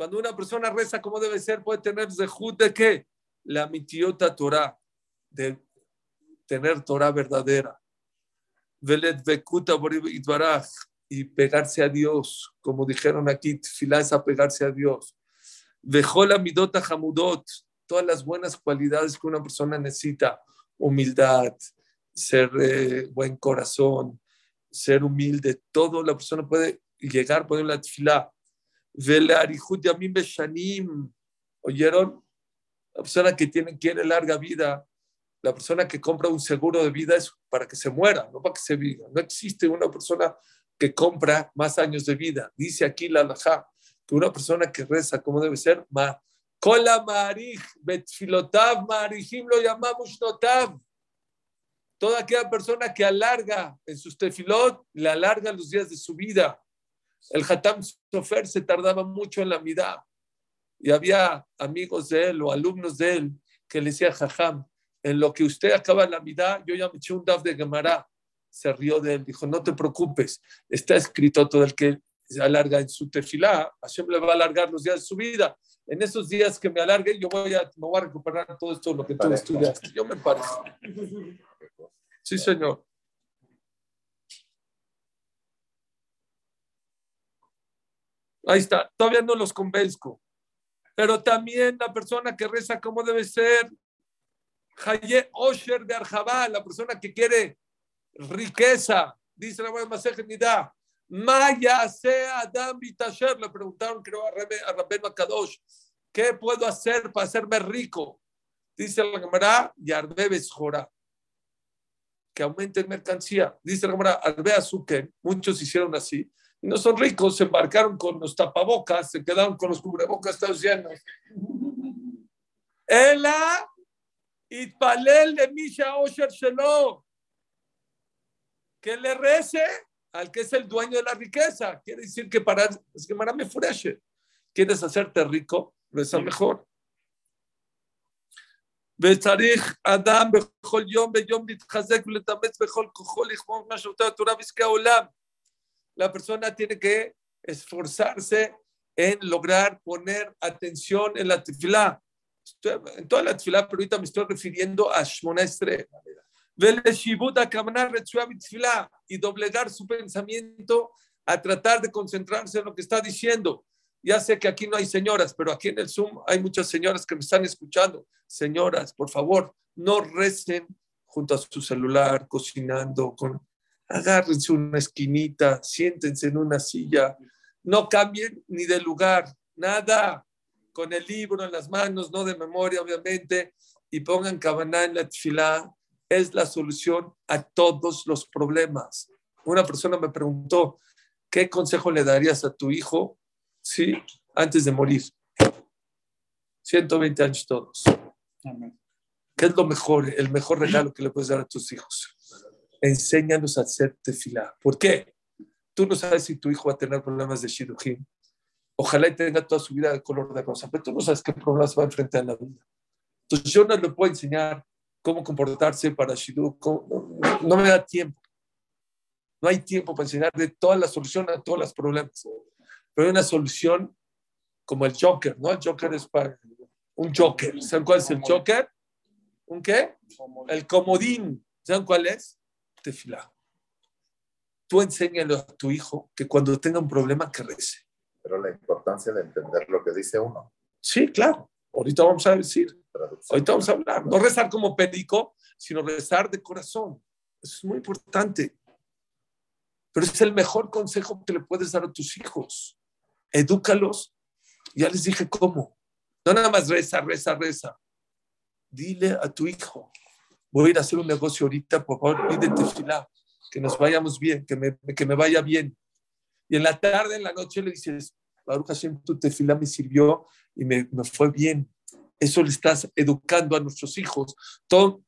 Cuando una persona reza como debe ser, puede tener zehut de qué? La mitiota Torah, de tener Torah verdadera. Velet vekuta borib itbaraj, y pegarse a Dios, como dijeron aquí, tefilá es apegarse a Dios. Vejol amidot hamudot, todas las buenas cualidades que una persona necesita, humildad, ser eh, buen corazón, ser humilde, todo la persona puede llegar, poner la tefilá. Velarihut yamim beshanim, ¿oyeron? La persona que tiene, quiere larga vida, la persona que compra un seguro de vida es para que se muera, no para que se viva. No existe una persona que compra más años de vida. Dice aquí la halajá que una persona que reza, ¿cómo debe ser? Ma kola ma'arich betfilotav ma'arichim lo llamamos notav. Toda aquella persona que alarga en sus tefilot, le alarga los días de su vida. El Hatam Sofer se tardaba mucho en la Amida. Y había amigos de él o alumnos de él que le decían, Jajam, en lo que usted acaba la Amida, yo ya me eché un daf de Gemara. Se rió de él, dijo, no te preocupes, está escrito todo el que se alarga en su tefilá, Hashem le va a alargar los días de su vida. En esos días que me alargue, yo voy a, me voy a recuperar todo esto, lo que tú estudiaste. Yo me parezco. Sí, señor. Ahí está. Todavía no los convenzco. Pero también la persona que reza, ¿cómo debe ser? Haye Osher de Arjabá, la persona que quiere riqueza. Dice la buena Maseje Nidá. Maya sea Adam Bitasher. Le preguntaron, creo, a Rabén Makadosh, ¿qué puedo hacer para hacerme rico? Dice la Gemara, Yarbebes Jorá, que aumente en mercancía. Dice la Gemara, Arbe Azuken, muchos hicieron así. Y no son ricos, se embarcaron con los tapabocas, se quedaron con los cubrebocas, están llenos. Ela itpalel de Misha Osher Shelo, que le rece al que es el dueño de la riqueza. Quiere decir que para es que Marame Fureshe, quieres hacerte rico, reza mejor. וצריך אדם בכל יום ביום להתחזק ולתאמץ בכל כוחו לכמור מה שאותה התורה ועסקי העולם. La persona tiene que esforzarse en lograr poner atención en la tefilá, en toda la tefilá, pero ahorita me estoy refiriendo a Shmona Esri. Y doblegar su pensamiento a tratar de concentrarse en lo que está diciendo. Ya sé que aquí no hay señoras, pero aquí en el Zoom hay muchas señoras que me están escuchando. Señoras, por favor, no recen junto a su celular, cocinando. Con... Agárrense una esquinita, siéntense en una silla. No cambien ni de lugar, nada. Con el libro en las manos, no de memoria, obviamente. Y pongan kavaná en la tefilá. Es la solución a todos los problemas. Una persona me preguntó, ¿qué consejo le darías a tu hijo? Sí, antes de morir. ciento veinte años todos. Amén. ¿Qué es lo mejor, el mejor regalo que le puedes dar a tus hijos? Enséñanos a hacer tefilá. ¿Por qué? Tú no sabes si tu hijo va a tener problemas de shidujim. Ojalá y tenga toda su vida de color de rosa, pero tú no sabes qué problemas va a enfrentar en la vida. Entonces yo no le puedo enseñar cómo comportarse para shiduj. No, no me da tiempo. No hay tiempo para enseñarle todas las soluciones a todos los problemas. Pero hay una solución como el Joker, ¿no? El Joker es para un Joker. ¿Saben cuál es el Joker? ¿Un qué? El comodín. ¿Saben cuál es? Tefilá. Tú enséñale a tu hijo que cuando tenga un problema que rece. Pero la importancia de entender lo que dice uno. Sí, claro. Ahorita vamos a decir. Traducción. Ahorita vamos a hablar. No rezar como perico, sino rezar de corazón. Eso es muy importante. Pero es el mejor consejo que le puedes dar a tus hijos. Edúcalos. Ya les dije cómo. No nada más reza, reza, reza. Dile a tu hijo, voy a ir a hacer un negocio ahorita, por favor, pide tefilá, que nos vayamos bien, que me, que me vaya bien. Y en la tarde, en la noche, le dices, Baruch Hashem, tu tefilá me sirvió y me, me fue bien. Eso le estás educando a nuestros hijos. Todo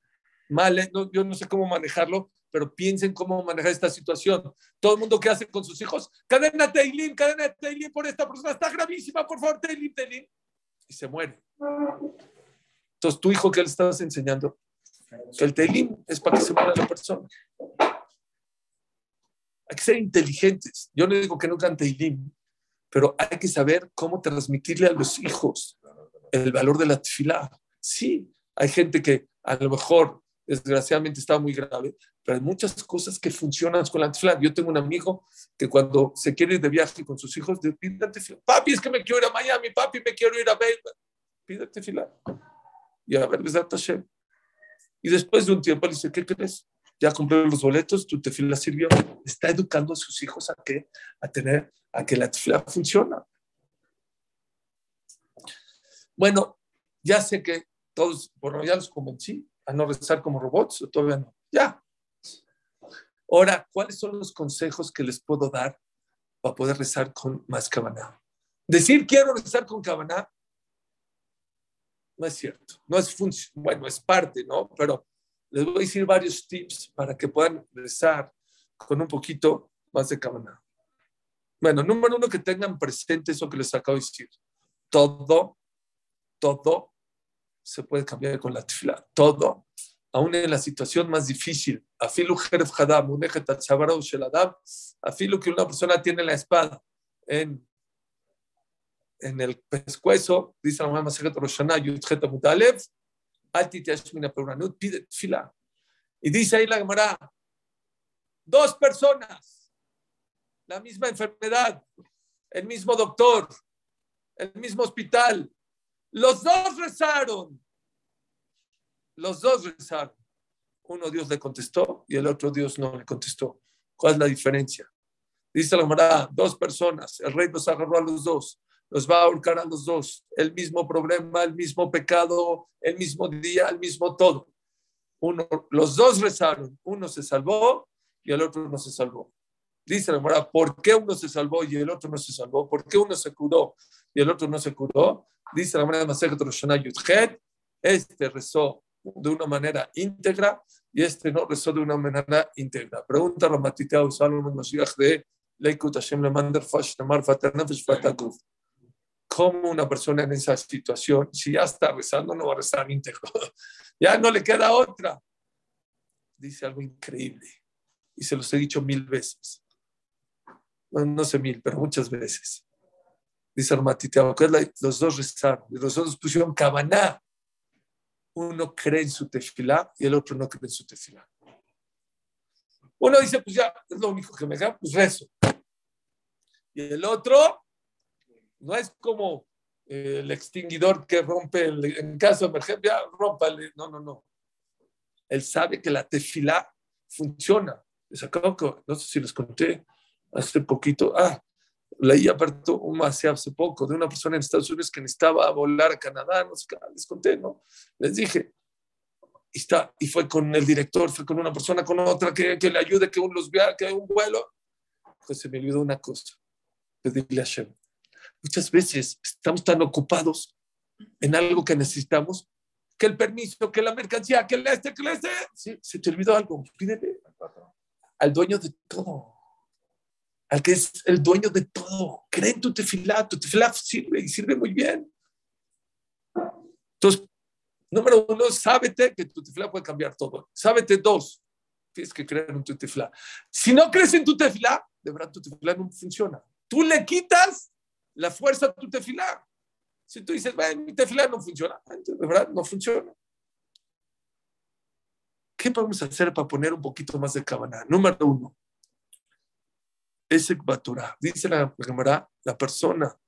mal, no, yo no sé cómo manejarlo, pero piensen cómo manejar esta situación. Todo el mundo que hace con sus hijos, cadena Teilim, cadena Teilim por esta persona, está gravísima, por favor, Teilim, Teilim. Y se muere. Entonces, tu hijo, ¿qué le estás enseñando? Que el Teilim es para que se muera la persona. hay que ser inteligentes. Yo no digo que no cante Ilim, pero hay que saber cómo transmitirle a los hijos el valor de la tefilá. Sí, hay gente que a lo mejor, desgraciadamente, está muy grave, pero hay muchas cosas que funcionan con la tefilá. Yo tengo un amigo que cuando se quiere ir de viaje con sus hijos, le pide tefilá. Papi, es que me quiero ir a Miami, papi, me quiero ir a Belgrado. Pide tefilá. Y a ver, Besat Hashem. Y después de un tiempo le dice, ¿qué crees? Ya compré los boletos, tu tefilá sirvió. Está educando a sus hijos a que, a tener, a que la tefilá funciona. Bueno, ya sé que todos, bueno, ya los convencí a no rezar como robots, o todavía no. Ya. Ahora, ¿cuáles son los consejos que les puedo dar para poder rezar con más kavaná? Decir quiero rezar con kavaná no es cierto, no es función, bueno, es parte, ¿no? Pero les voy a decir varios tips para que puedan rezar con un poquito más de kavaná. Bueno, número uno, que tengan presente eso que les acabo de decir. Todo, todo se puede cambiar con la tefilá. Todo. Aún en la situación más difícil. Afilu heref hadam, unejet atzabarau shel adam. Afilu que una persona tiene la espada en, en el pescuezo, dice la mamá Masejet Roshaná, yudjet amud alef, pide tefilá. Y dice ahí la Gemara, dos personas, la misma enfermedad, el mismo doctor, el mismo hospital, los dos rezaron, los dos rezaron. Uno Dios le contestó y el otro Dios no le contestó. ¿Cuál es la diferencia? Dice la Gemara, dos personas, el rey los agarró a los dos. Los va a ahorcar a los dos. El mismo problema, el mismo pecado, el mismo día, el mismo todo. Uno, los dos rezaron. Uno se salvó y el otro no se salvó. Dice la Gemara, ¿por qué uno se salvó y el otro no se salvó? ¿Por qué uno se curó y el otro no se curó? Dice la Gemara, Masejet Roshaná Yudhet, este rezó de una manera íntegra y este no rezó de una manera íntegra. Pregunta Ramatiteu Salomon Mashiach de Leikut Hashem Lemander Fash Namar Fatanafesh Fatakuf. Como una persona en esa situación, si ya está rezando, no va a rezar íntegro. Ya no le queda otra. Dice algo increíble. Y se los he dicho mil veces. No, no sé mil, pero muchas veces. Dice Armatiteo, los dos rezaron. Los dos pusieron kavaná. Uno cree en su tefilá y el otro no cree en su tefilá. Uno dice, pues ya, es lo único que me da, pues rezo. Y el otro... No es como eh, el extinguidor que rompe, el, en caso de emergencia, rómpale. No, no, no. Él sabe que la tefilá funciona. Les acabo de, no sé si les conté hace poquito. Ah, leí aparte un más hace poco de una persona en Estados Unidos que necesitaba volar a Canadá. No sé qué, les conté, ¿no? Les dije. Y, está, y fue con el director, fue con una persona, con otra que, que le ayude, que un, los vea, que hay un vuelo. Pues se me olvidó una cosa. Pedirle a Shem. Muchas veces estamos tan ocupados en algo que necesitamos, que el permiso, que la mercancía, que el este, que el este. Sí, se te olvidó algo, pídele al dueño de todo, al que es el dueño de todo. Cree en tu tefilá, tu tefilá sirve y sirve muy bien. Entonces, número uno, sábete que tu tefilá puede cambiar todo. Sábete dos, tienes que creer en tu tefilá. Si no crees en tu tefilá, de verdad tu tefilá no funciona. Tú le quitas la fuerza a tu tefilá. Si tú dices, bueno, mi tefilá no funciona, de verdad no funciona. ¿Qué podemos hacer para poner un poquito más de kavaná? Número uno, ese baturá. Dice la Gemara, la persona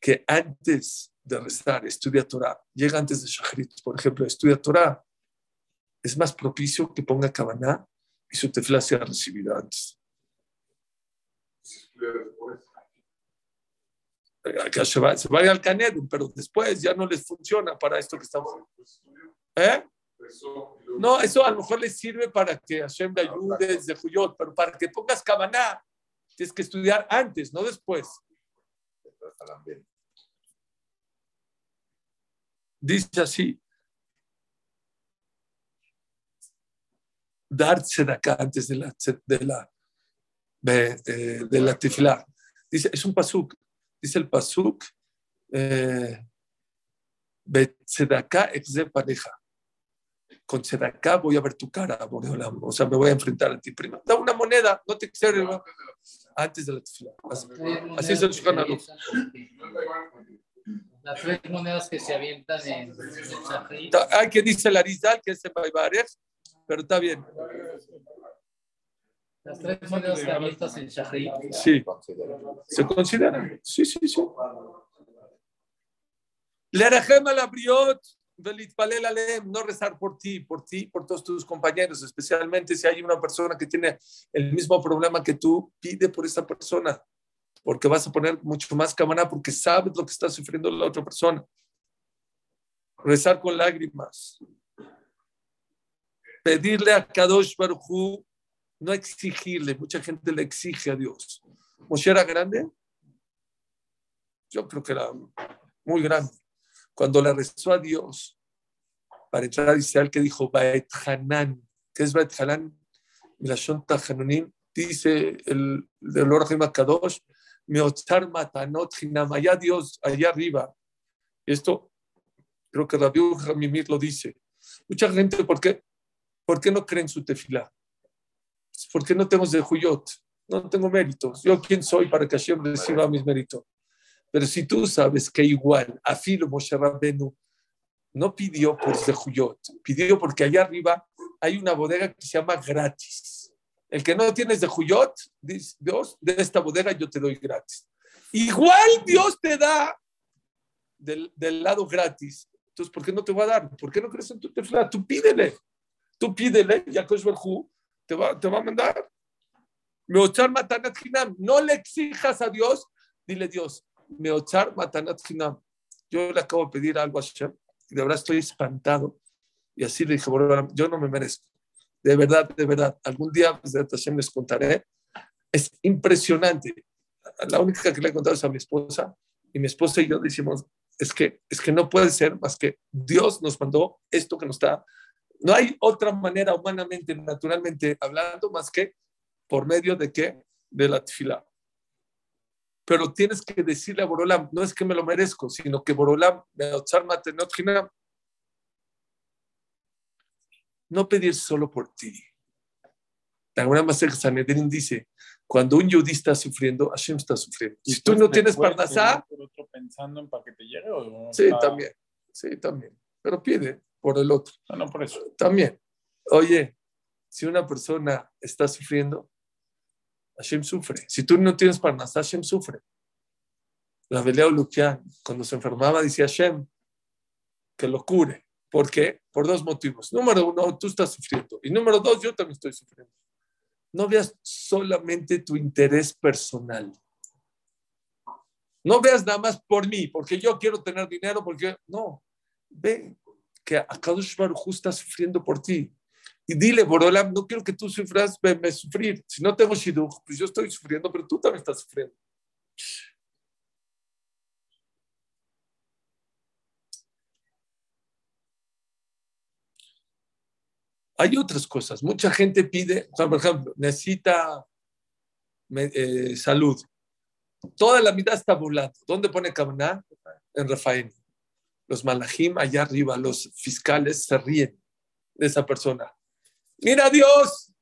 que antes de rezar estudia Torah, llega antes de Shachrit, por ejemplo, estudia Torah, es más propicio que ponga kavaná y su tefilá sea recibida antes. Que se vaya al Ganede, pero después ya no les funciona para esto que estamos. ¿Eh? No, eso a lo mejor les sirve para que Hashem le ayude desde Hayot, pero para que pongas kavaná tienes que estudiar antes, no después. Dice así: dar tzedaká antes de la de la de, de, de la tefilá. Dice, es un pasuk. Dice el pasuk, eh, Bet Sedaká ex de pareja. con Tzedakah voy a ver tu cara, Boreolam. O sea, me voy a enfrentar a ti primero. Da una moneda, no te externo. Antes de la tefila. Así, así es el Shulchan Aruch. Las tres monedas que se avientan en el Shachrit. Hay que dice el Arizal, que es en Baibarech, pero está bien. Las tres monedas que avientas en Shachrit. Sí. Se consideran. Sí, sí, sí. Le rejem al abriot. No rezar por ti, por ti, por todos tus compañeros, especialmente si hay una persona que tiene el mismo problema que tú, pide por esa persona, porque vas a poner mucho más cámara porque sabes lo que está sufriendo la otra persona. Rezar con lágrimas. Pedirle a Kadosh Baruj Hu, no exigirle, mucha gente le exige a Dios. ¿Moshe era grande? Yo creo que era muy grande. Cuando le rezó a Dios para entrar a Israel, que dijo Beit Hanan, que es Beit Hanan, Milashon Tachanonim, dice el del Orjim HaKadosh, Meotzar Matanot Hinam, allá Dios, allá arriba. Esto creo que Rabbi Hamimir lo dice. Mucha gente, ¿por qué? ¿Por qué no creen su tefilá? ¿Por qué no tengo zehuyot? No tengo méritos. ¿Yo quién soy para que Hashem reciba mis méritos? Pero si tú sabes que igual Afilo Moshe Rabbenu no pidió por zehuyot, pidió porque allá arriba hay una bodega que se llama gratis. El que no tiene zehuyot, dice Dios, de esta bodega yo te doy gratis. Igual Dios te da del, del lado gratis. Entonces, ¿por qué no te va a dar? ¿Por qué no crees en tu tefilá? Tú pídele. Tú pídele y Akadosh Baruj Hu te va, te va a mandar. No le exijas a Dios. Dile Dios, Meotzar Matanat Hinam. Yo le acabo de pedir algo a Hashem y de verdad estoy espantado. Y así le dije, yo no me merezco. De verdad, de verdad. Algún día desde Hashem les contaré. Es impresionante. La única que le he contado es a mi esposa. Y mi esposa y yo decimos, es que, es que no puede ser más que Dios nos mandó esto que nos está. No hay otra manera humanamente, naturalmente hablando, más que por medio de qué, de la tefilá. Pero tienes que decirle a Borolam, no es que me lo merezco, sino que Borolam, no pedir solo por ti. La Gemara Sanedrín dice, cuando un yudí está sufriendo, Hashem está sufriendo. Si tú no tienes parnasá, pensando en para que te llegue, ¿o no? Sí, también, sí, también. Pero pide por el otro. No, no, por eso. También. Oye, si una persona está sufriendo, Hashem sufre. Si tú no tienes parnasá, Hashem sufre. La Belea Ulukian, cuando se enfermaba, decía Hashem que lo cure. ¿Por qué? Por dos motivos. Número uno, tú estás sufriendo. Y número dos, yo también estoy sufriendo. No veas solamente tu interés personal. No veas nada más por mí, porque yo quiero tener dinero, porque no. Ve que Akadosh Baruj Hu está sufriendo por ti. Y dile, Borolam, no quiero que tú sufras, me sufrir. Si no tengo shidduch, pues yo estoy sufriendo, pero tú también estás sufriendo. Hay otras cosas. Mucha gente pide, o sea, por ejemplo, necesita eh, salud. Toda la mitad está volando. ¿Dónde pone Kavaná? En Rafael. Los malajim allá arriba, los fiscales se ríen de esa persona. Mira Dios,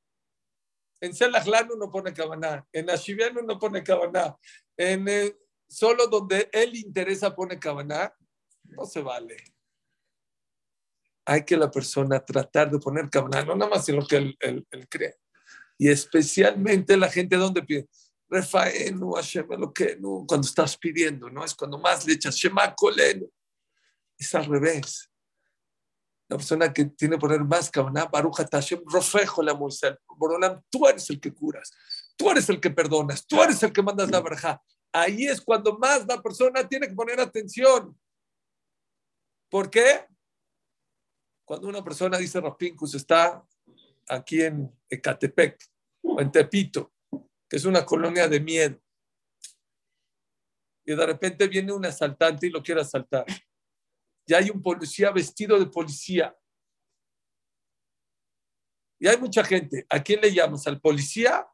en Selajlán no pone Kavaná, en Ashiviano no pone Kavaná, en el, solo donde él interesa pone Kavaná, no se vale. Hay que la persona tratar de poner Kavaná, no nada más en lo que él, él, él cree. Y especialmente la gente donde pide, Refaenu, Hashem, lo que no, cuando estás pidiendo, no es cuando más le echas, Shema Kolenu, es al revés. La persona que tiene que poner más Kavaná, Baruch Hashem, Rofejo la Moisés, Borolam, tú eres el que curas, tú eres el que perdonas, tú eres el que mandas la verajá. Ahí es cuando más la persona tiene que poner atención. ¿Por qué? Cuando una persona dice Rapincus está aquí en Ecatepec o en Tepito, que es una colonia de miedo, y de repente viene un asaltante y lo quiere asaltar. Ya hay un policía vestido de policía. Y hay mucha gente. ¿A quién le llamas? ¿Al policía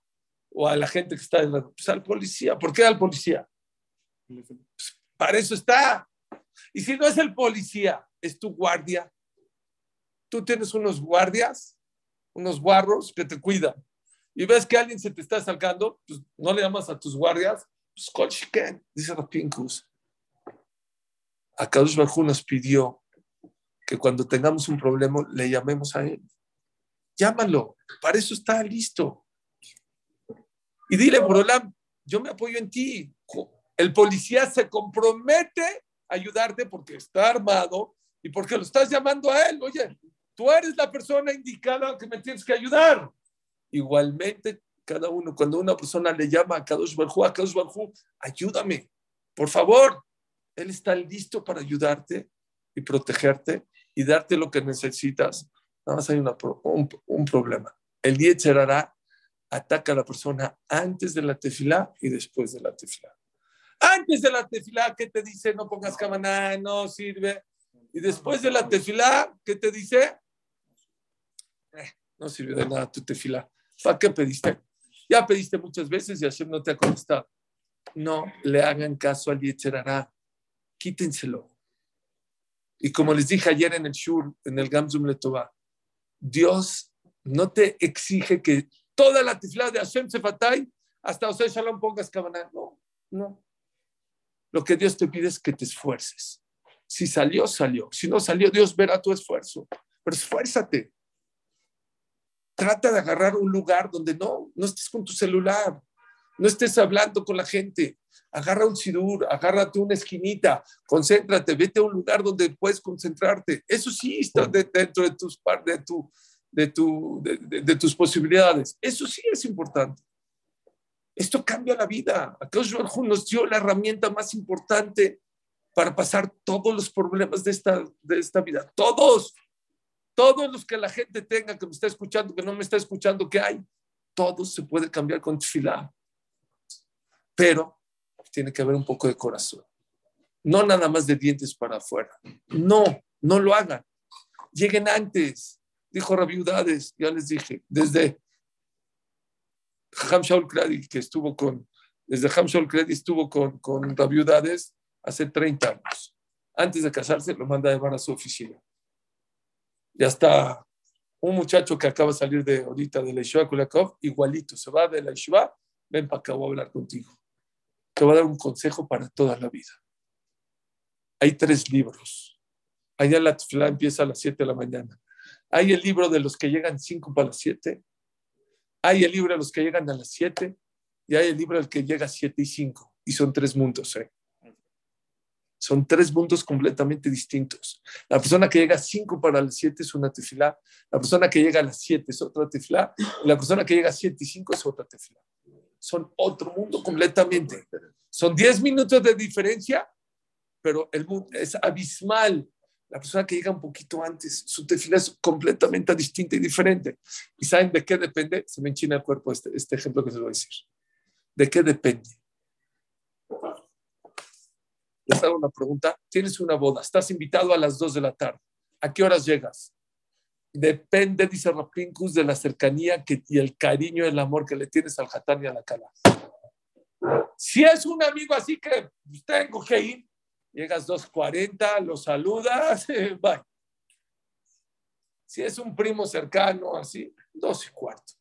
o a la gente que está en la... Pues al policía. ¿Por qué al policía? Pues para eso está. Y si no es el policía, es tu guardia, tú tienes unos guardias, unos guarros que te cuidan, y ves que alguien se te está acercando, pues no le llamas a tus guardias, pues Kol Shiken, dice Raquía. A Kadosh Baruj Hu nos pidió que cuando tengamos un problema le llamemos a él. Llámalo, para eso está listo. Y dile, Borolam, yo me apoyo en ti. El policía se compromete a ayudarte porque está armado y porque lo estás llamando a él. Oye, tú eres la persona indicada que me tienes que ayudar. Igualmente, cada uno, cuando una persona le llama a Kadosh Baruj Hu, a Kadosh Baruj Hu, ayúdame, por favor. Él está listo para ayudarte y protegerte y darte lo que necesitas. Nada más hay una, un, un problema. El Yetzer Hará ataca a la persona antes de la tefilá y después de la tefilá. Antes de la tefilá, ¿qué te dice? No pongas kavaná, no sirve. Y después de la tefilá, ¿qué te dice? Eh, no sirve de nada tu tefilá. ¿Para qué pediste? Ya pediste muchas veces y Hashem no te ha contestado. No le hagan caso al Yetzer Hará. Quítenselo. Y como les dije ayer en el Shur, en el Gamzum Letová, Dios no te exige que toda la tefilá de Hashem Sefatay hasta Oseh Shalom pongas kavaná. No, no. Lo que Dios te pide es que te esfuerces. Si salió, salió. Si no salió, Dios verá tu esfuerzo. Pero esfuérzate. Trata de agarrar un lugar donde no, no estés con tu celular. No estés hablando con la gente. Agarra un sidur, agárrate una esquinita, concéntrate, vete a un lugar donde puedes concentrarte. Eso sí está dentro de tus, de tu, de tu, de, de, de tus posibilidades. Eso sí es importante. Esto cambia la vida. Akadosh Baruj Hu nos dio la herramienta más importante para pasar todos los problemas de esta, de esta vida. Todos, todos los que la gente tenga, que me está escuchando, que no me está escuchando, que hay, todos se puede cambiar con tefilá. Pero tiene que haber un poco de corazón. No nada más de dientes para afuera. No, no lo hagan. Lleguen antes. Dijo Rabbi Udades, ya les dije, desde Ham Shaul Kredi, que estuvo con, desde Ham Shaul Kredi estuvo con, con Rabbi Udades hace treinta años. Antes de casarse, lo manda a llevar a su oficina. Ya está un muchacho que acaba de salir de ahorita de la Yeshiva Kulakov, igualito, se va de la Yeshiva, ven para acá, voy a hablar contigo. Te va a dar un consejo para toda la vida. Hay tres libros. Allá la tefilá empieza a las siete de la mañana. Hay el libro de los que llegan cinco para las siete. Hay el libro de los que llegan a las siete. Y hay el libro del que llega a siete y cinco. Y son tres mundos. ¿eh? Son tres mundos completamente distintos. La persona que llega a cinco para las siete es una tefilá. La persona que llega a las siete es otra tefilá. Y la persona que llega a siete y cinco es otra tefilá. Son otro mundo completamente. Son diez minutos de diferencia, pero el mundo es abismal. La persona que llega un poquito antes, su tefilá es completamente distinta y diferente. ¿Y saben de qué depende? Se me enchina el cuerpo este, este ejemplo que se lo voy a decir. ¿De qué depende? Les hago una pregunta. Tienes una boda, estás invitado a las dos de la tarde. ¿A qué horas llegas? Depende, dice Rapinkus, de la cercanía que, y el cariño, el amor que le tienes al jatán y a la calá. Si es un amigo así que tengo que ir, llegas dos cuarenta, lo saludas, bye. Si es un primo cercano así, dos y cuarto.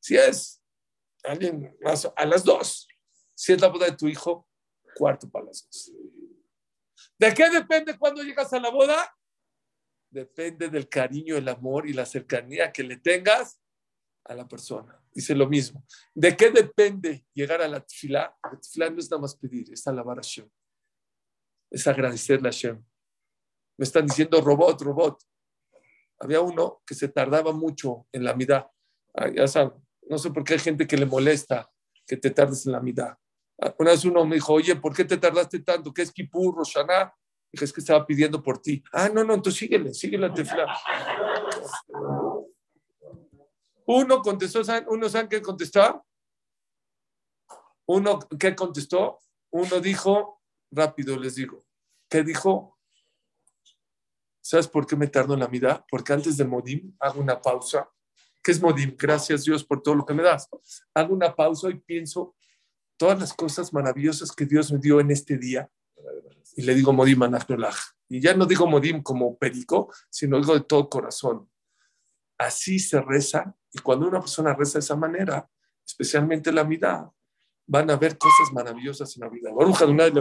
Si es alguien más, a las dos. Si es la boda de tu hijo, cuarto para las dos. ¿De qué depende cuando llegas a la boda? Depende del cariño, el amor y la cercanía que le tengas a la persona. Dice lo mismo. ¿De qué depende llegar a la tefilá? La tefilá no es nada más pedir, es alabar a Hashem. Es agradecerle a Hashem. Me están diciendo robot, robot. Había uno que se tardaba mucho en la Amida. Ah, ya saben, no sé por qué hay gente que le molesta que te tardes en la Amida. Una vez uno me dijo, oye, ¿por qué te tardaste tanto? ¿Qué es Kippur, Roshaná? Dije, es que estaba pidiendo por ti. Ah, no, no, entonces síguele, síguele a tefilá. Uno contestó, ¿uno saben qué contestó? Uno, ¿qué contestó? Uno dijo, rápido les digo, ¿qué dijo? ¿Sabes por qué me tardo en la Amida? Porque antes del modim hago una pausa. ¿Qué es modim? Gracias Dios por todo lo que me das. Hago una pausa y pienso todas las cosas maravillosas que Dios me dio en este día. Y le digo, Modim Anach Nolach, Y ya no digo modim como perico, sino digo de todo corazón. Así se reza, y cuando una persona reza de esa manera, especialmente la Amida, van a ver cosas maravillosas en la vida. Baruch Hashem.